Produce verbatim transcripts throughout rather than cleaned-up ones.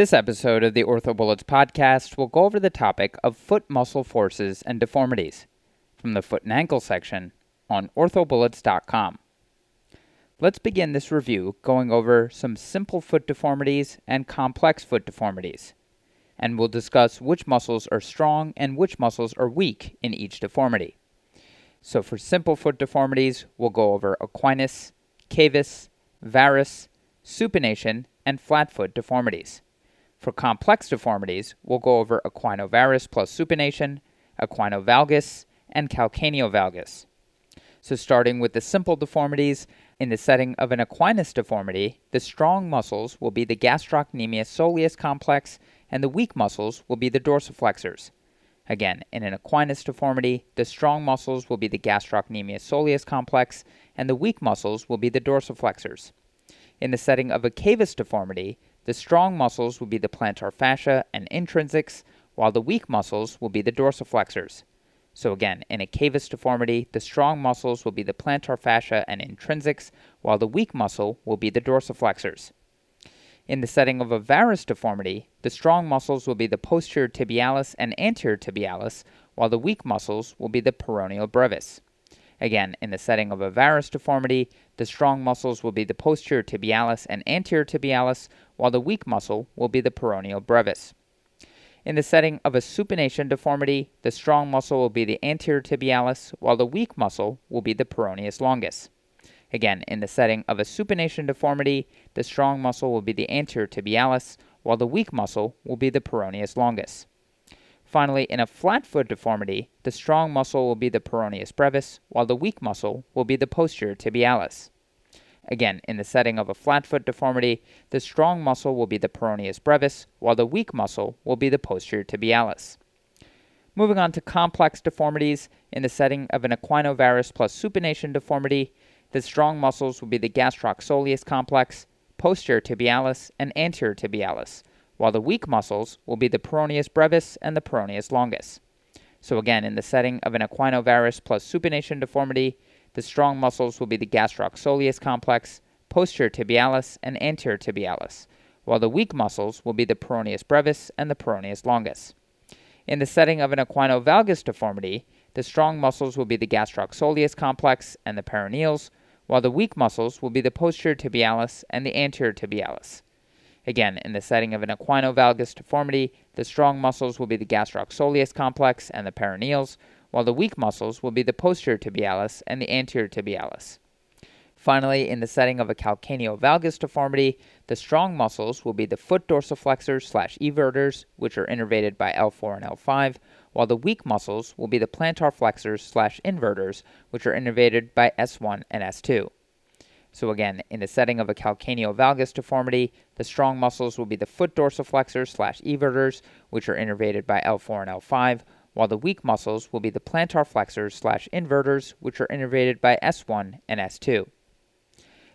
This episode of the OrthoBullets podcast will go over the topic of foot muscle forces and deformities from the foot and ankle section on orthobullets dot com. Let's begin this review going over some simple foot deformities and complex foot deformities, and we'll discuss which muscles are strong and which muscles are weak in each deformity. So for simple foot deformities, we'll go over equinus, cavus, varus, supination, and flat foot deformities. For complex deformities, we'll go over equinovarus plus supination, equinovalgus, and calcaneovalgus. So starting with the simple deformities, in the setting of an equinus deformity, the strong muscles will be the gastrocnemius soleus complex, and the weak muscles will be the dorsiflexors. Again, in an equinus deformity, the strong muscles will be the gastrocnemius soleus complex, and the weak muscles will be the dorsiflexors. In the setting of a cavus deformity, the strong muscles will be the plantar fascia and intrinsics, while the weak muscles will be the dorsiflexors. So again, in a cavus deformity, the strong muscles will be the plantar fascia and intrinsics, while the weak muscle will be the dorsiflexors. In the setting of a varus deformity, the strong muscles will be the posterior tibialis and anterior tibialis, while the weak muscles will be the peroneal brevis. Again, in the setting of a varus deformity, the strong muscles will be the posterior tibialis and anterior tibialis, while the weak muscle will be the peroneal brevis. In the setting of a supination deformity, the strong muscle will be the anterior tibialis, while the weak muscle will be the peroneus longus. Again, in the setting of a supination deformity, the strong muscle will be the anterior tibialis, while the weak muscle will be the peroneus longus. Finally, in a flat foot deformity, the strong muscle will be the peroneus brevis, while the weak muscle will be the posterior tibialis. Again, in the setting of a flat foot deformity, the strong muscle will be the peroneus brevis, while the weak muscle will be the posterior tibialis. Moving on to complex deformities, in the setting of an equinovarus plus supination deformity, the strong muscles will be the gastrocsoleus complex, posterior tibialis, and anterior tibialis, while the weak muscles will be the peroneus brevis and the peroneus longus. So again, in the setting of an equinovarus plus supination deformity, the strong muscles will be the gastrocsoleus complex, posterior tibialis, and anterior tibialis, while the weak muscles will be the peroneus brevis and the peroneus longus. In the setting of an equinovalgus deformity, the strong muscles will be the gastrocsoleus complex and the peroneals, while the weak muscles will be the posterior tibialis and the anterior tibialis. Again, in the setting of an equinovalgus deformity, the strong muscles will be the gastrocsoleus complex and the peroneals, while the weak muscles will be the posterior tibialis and the anterior tibialis. Finally, in the setting of a calcaneovalgus deformity, the strong muscles will be the foot dorsiflexors slash everters, which are innervated by L four and L five, while the weak muscles will be the plantar flexors slash inverters, which are innervated by S one and S two. So again, in the setting of a calcaneovalgus deformity, the strong muscles will be the foot dorsiflexors slash everters, which are innervated by L four and L five, while the weak muscles will be the plantar flexors slash inverters, which are innervated by S one and S two.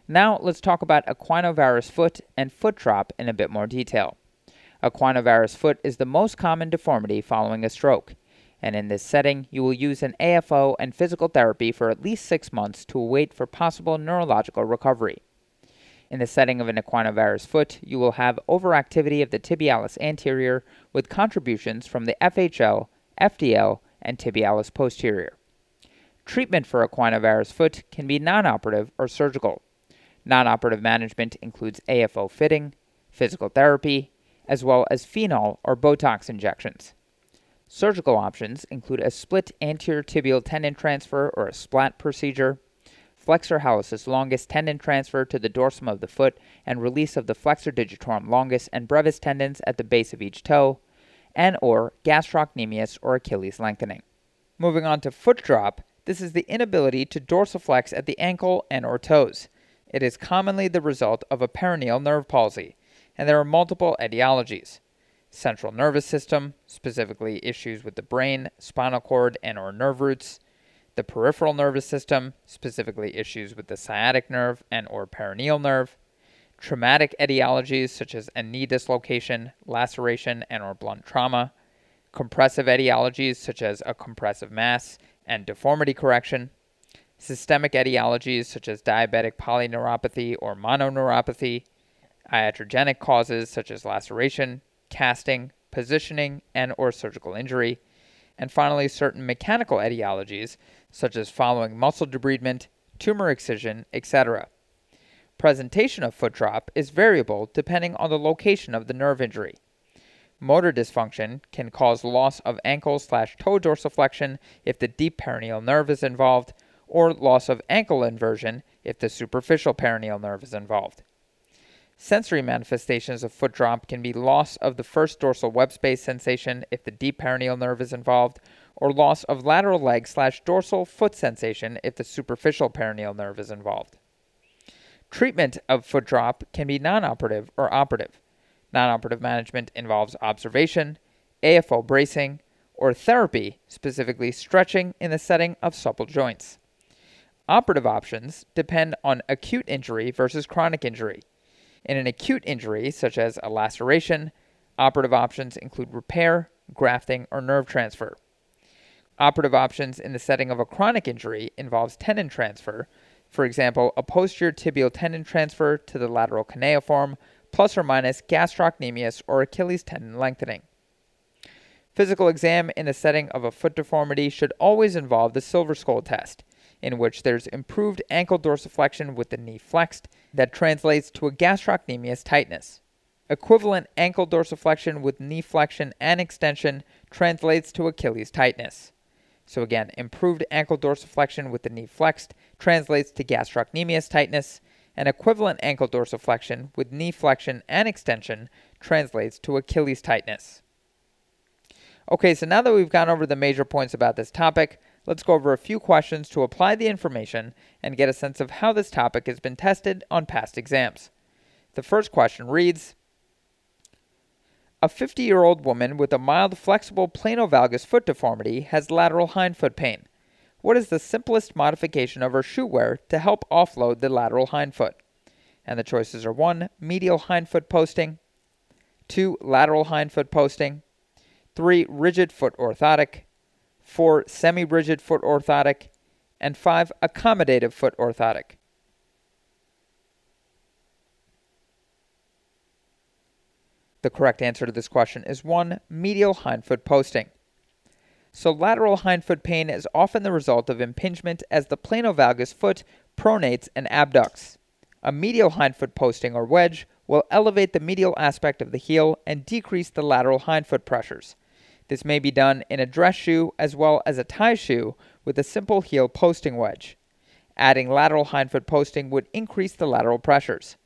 Now let's talk about equinovarus foot and foot drop in a bit more detail. Equinovarus foot is the most common deformity following a stroke, and in this setting, you will use an A F O and physical therapy for at least six months to await for possible neurological recovery. In the setting of an equinovarus foot, you will have overactivity of the tibialis anterior with contributions from the F H L, F D L, and tibialis posterior. Treatment for equinovarus foot can be non-operative or surgical. Non-operative management includes A F O fitting, physical therapy, as well as phenol or Botox injections. Surgical options include a split anterior tibial tendon transfer or a SPLAT procedure, flexor hallucis longus tendon transfer to the dorsum of the foot and release of the flexor digitorum longus and brevis tendons at the base of each toe, and or gastrocnemius or Achilles lengthening. Moving on to foot drop, this is the inability to dorsiflex at the ankle and or toes. It is commonly the result of a peroneal nerve palsy, and there are multiple etiologies. Central nervous system, specifically issues with the brain, spinal cord, and or nerve roots, the peripheral nervous system, specifically issues with the sciatic nerve and or peroneal nerve, traumatic etiologies such as a knee dislocation, laceration, and or blunt trauma, compressive etiologies such as a compressive mass and deformity correction, systemic etiologies such as diabetic polyneuropathy or mononeuropathy, iatrogenic causes such as laceration, casting, positioning, and or surgical injury, and finally certain mechanical etiologies such as following muscle debridement, tumor excision, et cetera. Presentation of foot drop is variable depending on the location of the nerve injury. Motor dysfunction can cause loss of ankle slash toe dorsiflexion if the deep peroneal nerve is involved, or loss of ankle inversion if the superficial peroneal nerve is involved. Sensory manifestations of foot drop can be loss of the first dorsal web space sensation if the deep peroneal nerve is involved, or loss of lateral leg slash dorsal foot sensation if the superficial peroneal nerve is involved. Treatment of foot drop can be non-operative or operative. Non-operative management involves observation, A F O bracing, or therapy, specifically stretching in the setting of supple joints. Operative options depend on acute injury versus chronic injury. In an acute injury, such as a laceration, operative options include repair, grafting, or nerve transfer. Operative options in the setting of a chronic injury involves tendon transfer, for example, a posterior tibial tendon transfer to the lateral cuneiform, plus or minus gastrocnemius or Achilles tendon lengthening. Physical exam in the setting of a foot deformity should always involve the Silver Skull test, in which there's improved ankle dorsiflexion with the knee flexed that translates to a gastrocnemius tightness. Equivalent ankle dorsiflexion with knee flexion and extension translates to Achilles tightness. So again, improved ankle dorsiflexion with the knee flexed translates to gastrocnemius tightness, and equivalent ankle dorsiflexion with knee flexion and extension translates to Achilles tightness. Okay, so now that we've gone over the major points about this topic, let's go over a few questions to apply the information and get a sense of how this topic has been tested on past exams. The first question reads, a fifty-year-old woman with a mild flexible planovalgus foot deformity has lateral hindfoot pain. What is the simplest modification of her shoe wear to help offload the lateral hindfoot? And the choices are one, medial hindfoot posting, two, lateral hindfoot posting, three, rigid foot orthotic, four, semi-rigid foot orthotic, and five, accommodative foot orthotic. The correct answer to this question is one, medial hindfoot posting. So lateral hindfoot pain is often the result of impingement as the planovalgus foot pronates and abducts. A medial hindfoot posting or wedge will elevate the medial aspect of the heel and decrease the lateral hindfoot pressures. This may be done in a dress shoe as well as a tie shoe with a simple heel posting wedge. Adding lateral hindfoot posting would increase the lateral pressures.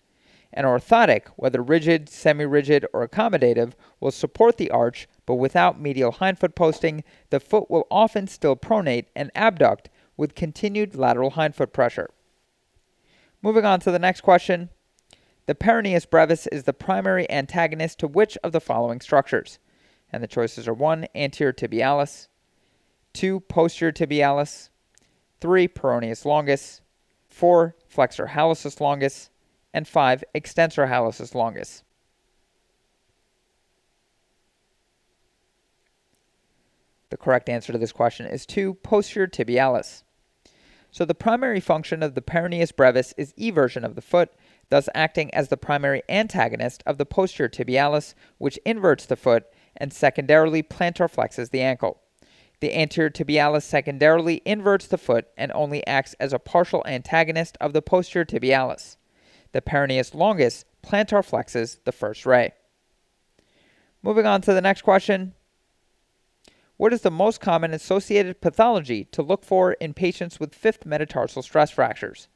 An orthotic, whether rigid, semi-rigid, or accommodative, will support the arch, but without medial hindfoot posting, the foot will often still pronate and abduct with continued lateral hindfoot pressure. Moving on to the next question. The peroneus brevis is the primary antagonist to which of the following structures? And the choices are one, anterior tibialis, two, posterior tibialis, three, peroneus longus, four, flexor hallucis longus, and five, extensor hallucis longus. The correct answer to this question is two, posterior tibialis. So the primary function of the peroneus brevis is eversion of the foot, thus acting as the primary antagonist of the posterior tibialis, which inverts the foot and secondarily plantar flexes the ankle. The anterior tibialis secondarily inverts the foot and only acts as a partial antagonist of the posterior tibialis. The peroneus longus plantar flexes the first ray. Moving on to the next question. What is the most common associated pathology to look for in patients with fifth metatarsal stress fractures?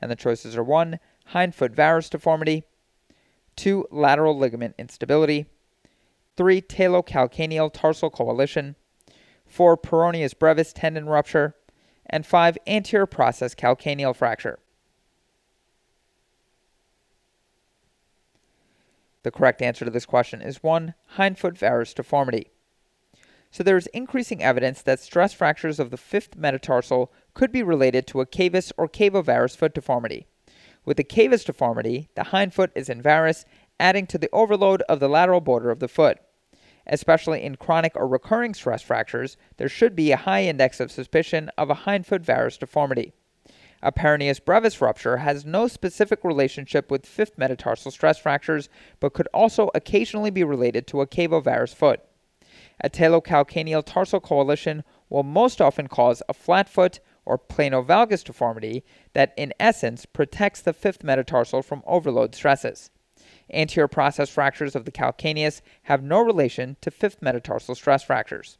And the choices are one, hindfoot varus deformity, two, lateral ligament instability, three, talocalcaneal tarsal coalition, four, peroneus brevis tendon rupture, and five, anterior process calcaneal fracture. The correct answer to this question is one, hindfoot varus deformity. So there is increasing evidence that stress fractures of the fifth metatarsal could be related to a cavus or cavovarus foot deformity. With the cavus deformity, the hindfoot is invarus, adding to the overload of the lateral border of the foot. Especially in chronic or recurring stress fractures, there should be a high index of suspicion of a hindfoot varus deformity. A peroneus brevis rupture has no specific relationship with fifth metatarsal stress fractures, but could also occasionally be related to a cavovarus foot. A talocalcaneal tarsal coalition will most often cause a flat foot or planovalgus deformity that, in essence, protects the fifth metatarsal from overload stresses. Anterior process fractures of the calcaneus have no relation to fifth metatarsal stress fractures.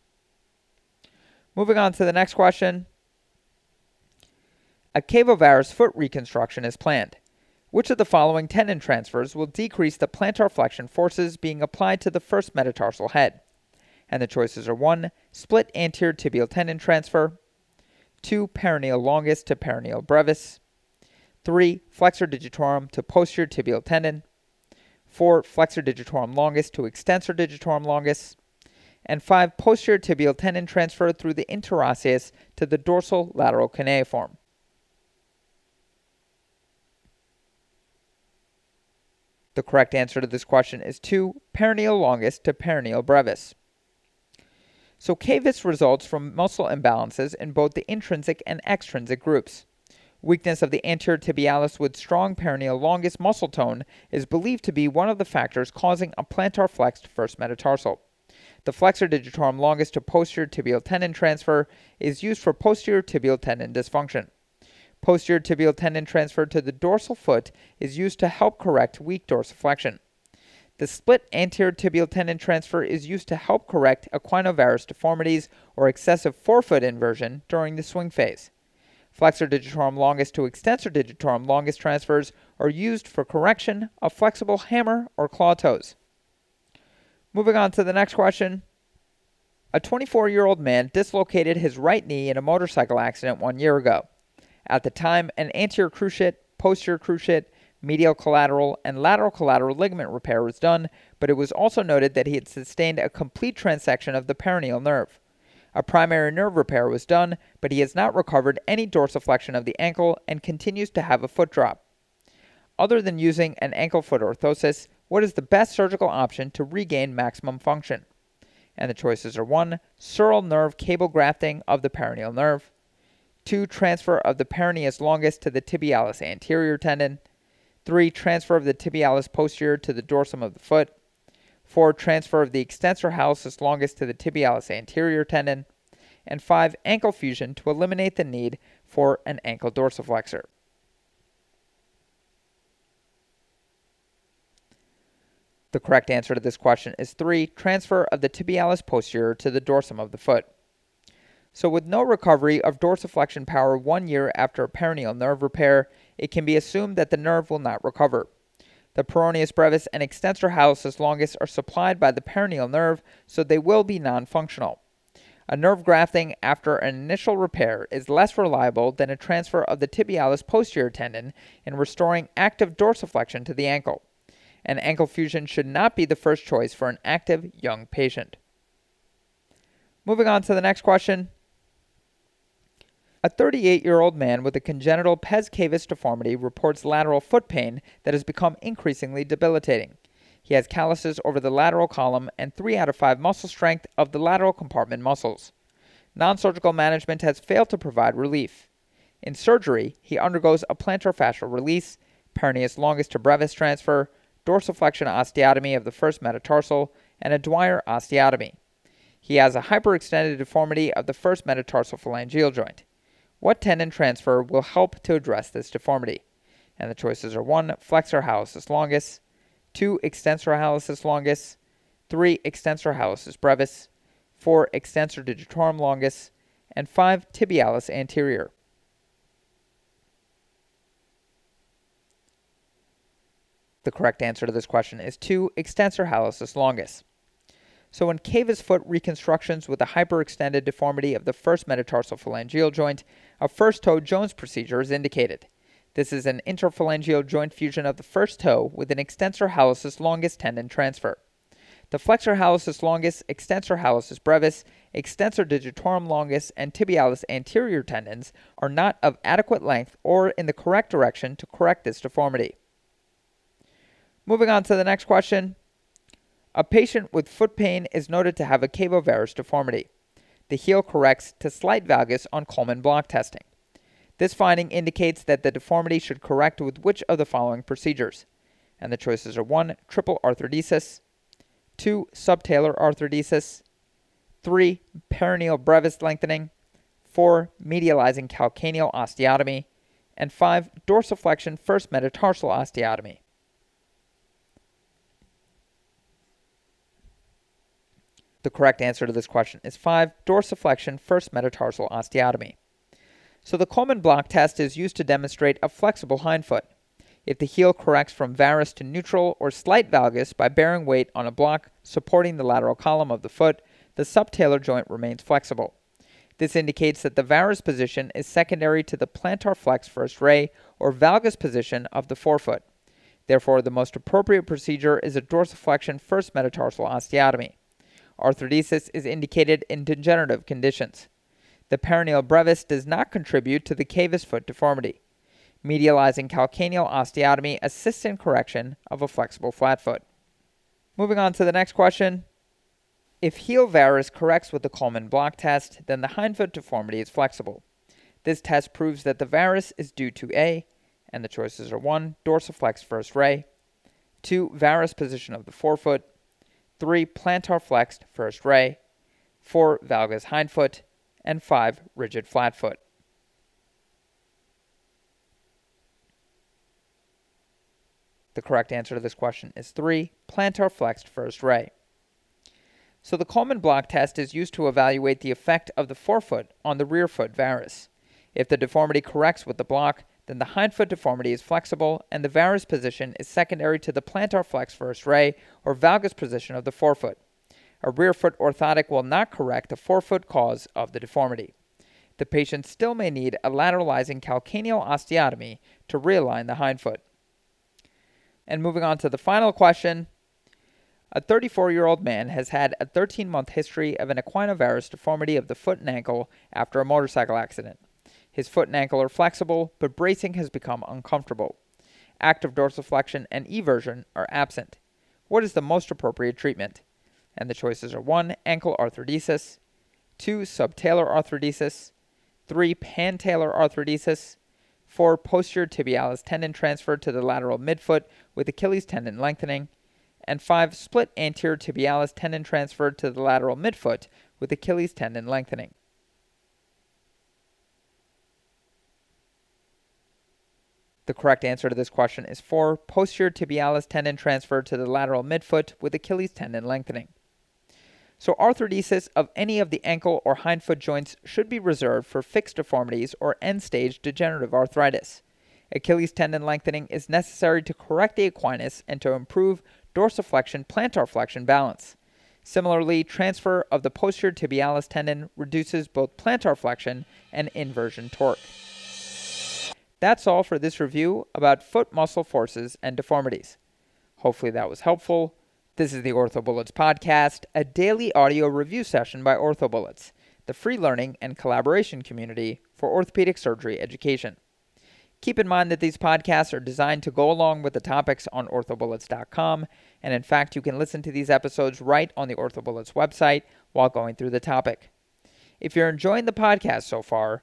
Moving on to the next question. A cavovarus foot reconstruction is planned. Which of the following tendon transfers will decrease the plantar flexion forces being applied to the first metatarsal head? And the choices are one. Split anterior tibial tendon transfer. two. Peroneal longus to peroneal brevis. three. Flexor digitorum to posterior tibial tendon. four. Flexor digitorum longus to extensor digitorum longus. And five. Posterior tibial tendon transfer through the interosseous to the dorsal lateral cuneiform. The correct answer to this question is two. Peroneal longus to peroneal brevis. So cavus results from muscle imbalances in both the intrinsic and extrinsic groups. Weakness of the anterior tibialis with strong peroneal longus muscle tone is believed to be one of the factors causing a plantar flexed first metatarsal. The flexor digitorum longus to posterior tibial tendon transfer is used for posterior tibial tendon dysfunction. Posterior tibial tendon transfer to the dorsal foot is used to help correct weak dorsiflexion. The split anterior tibial tendon transfer is used to help correct equinovarus deformities or excessive forefoot inversion during the swing phase. Flexor digitorum longus to extensor digitorum longus transfers are used for correction of flexible hammer or claw toes. Moving on to the next question. A twenty-four-year-old man dislocated his right knee in a motorcycle accident one year ago. At the time, an anterior cruciate, posterior cruciate, medial collateral, and lateral collateral ligament repair was done, but it was also noted that he had sustained a complete transection of the peroneal nerve. A primary nerve repair was done, but he has not recovered any dorsiflexion of the ankle and continues to have a foot drop. Other than using an ankle-foot orthosis, what is the best surgical option to regain maximum function? And the choices are one. Sural nerve cable grafting of the peroneal nerve. two. Transfer of the peroneus longus to the tibialis anterior tendon. three. Transfer of the tibialis posterior to the dorsum of the foot. four. Transfer of the extensor hallucis longus to the tibialis anterior tendon. And five. Ankle fusion to eliminate the need for an ankle dorsiflexor. The correct answer to this question is three. Transfer of the tibialis posterior to the dorsum of the foot. So with no recovery of dorsiflexion power one year after a peroneal nerve repair, it can be assumed that the nerve will not recover. The peroneus brevis and extensor hallucis longus are supplied by the peroneal nerve, so they will be non-functional. A nerve grafting after an initial repair is less reliable than a transfer of the tibialis posterior tendon in restoring active dorsiflexion to the ankle. An ankle fusion should not be the first choice for an active young patient. Moving on to the next question. A thirty-eight-year-old man with a congenital pes cavus deformity reports lateral foot pain that has become increasingly debilitating. He has calluses over the lateral column and three out of five muscle strength of the lateral compartment muscles. Non-surgical management has failed to provide relief. In surgery, he undergoes a plantar fascial release, peroneus longus to brevis transfer, dorsiflexion osteotomy of the first metatarsal, and a Dwyer osteotomy. He has a hyperextended deformity of the first metatarsal phalangeal joint. What tendon transfer will help to address this deformity? And the choices are one. Flexor hallucis longus, two. Extensor hallucis longus, three. Extensor hallucis brevis, four. Extensor digitorum longus, and five. Tibialis anterior. The correct answer to this question is two. Extensor hallucis longus. So in cavus foot reconstructions with a hyperextended deformity of the first metatarsal phalangeal joint, a first toe Jones procedure is indicated. This is an interphalangeal joint fusion of the first toe with an extensor hallucis longus tendon transfer. The flexor hallucis longus, extensor hallucis brevis, extensor digitorum longus, and tibialis anterior tendons are not of adequate length or in the correct direction to correct this deformity. Moving on to the next question. A patient with foot pain is noted to have a cavovarus deformity. The heel corrects to slight valgus on Coleman block testing. This finding indicates that the deformity should correct with which of the following procedures? And the choices are one, triple arthrodesis, two, subtalar arthrodesis, three, perineal brevis lengthening, four, medializing calcaneal osteotomy, and five, dorsiflexion first metatarsal osteotomy. The correct answer to this question is five, dorsiflexion first metatarsal osteotomy. So the Coleman block test is used to demonstrate a flexible hindfoot. If the heel corrects from varus to neutral or slight valgus by bearing weight on a block supporting the lateral column of the foot, the subtalar joint remains flexible. This indicates that the varus position is secondary to the plantar flex first ray or valgus position of the forefoot. Therefore, the most appropriate procedure is a dorsiflexion first metatarsal osteotomy. Arthrodesis is indicated in degenerative conditions. The perineal brevis does not contribute to the cavus foot deformity. Medializing calcaneal osteotomy assists in correction of a flexible flat foot. Moving on to the next question. If heel varus corrects with the Coleman block test, then the hindfoot deformity is flexible. This test proves that the varus is due to A, and the choices are one, dorsiflex first ray, two, varus position of the forefoot, three, plantar flexed first ray, four, valgus hindfoot, and five, rigid flat foot. The correct answer to this question is three, plantar flexed first ray. So the Coleman block test is used to evaluate the effect of the forefoot on the rear foot varus. If the deformity corrects with the block, then the hindfoot deformity is flexible and the varus position is secondary to the plantar flex first ray or valgus position of the forefoot. A rear foot orthotic will not correct the forefoot cause of the deformity. The patient still may need a lateralizing calcaneal osteotomy to realign the hindfoot. And moving on to the final question, a thirty-four-year-old man has had a thirteen-month history of an equinovarus deformity of the foot and ankle after a motorcycle accident. His foot and ankle are flexible, but bracing has become uncomfortable. Active dorsiflexion and eversion are absent. What is the most appropriate treatment? And the choices are one, ankle arthrodesis, two, subtalar arthrodesis, three, pantalar arthrodesis, four, posterior tibialis tendon transfer to the lateral midfoot with Achilles tendon lengthening, and five, split anterior tibialis tendon transfer to the lateral midfoot with Achilles tendon lengthening. The correct answer to this question is four, posterior tibialis tendon transfer to the lateral midfoot with Achilles tendon lengthening. So arthrodesis of any of the ankle or hindfoot joints should be reserved for fixed deformities or end-stage degenerative arthritis. Achilles tendon lengthening is necessary to correct the equinus and to improve dorsiflexion-plantar flexion balance. Similarly, transfer of the posterior tibialis tendon reduces both plantar flexion and inversion torque. That's all for this review about foot muscle forces and deformities. Hopefully that was helpful. This is the OrthoBullets podcast, a daily audio review session by OrthoBullets, the free learning and collaboration community for orthopedic surgery education. Keep in mind that these podcasts are designed to go along with the topics on orthobullets dot com, and in fact, you can listen to these episodes right on the OrthoBullets website while going through the topic. If you're enjoying the podcast so far,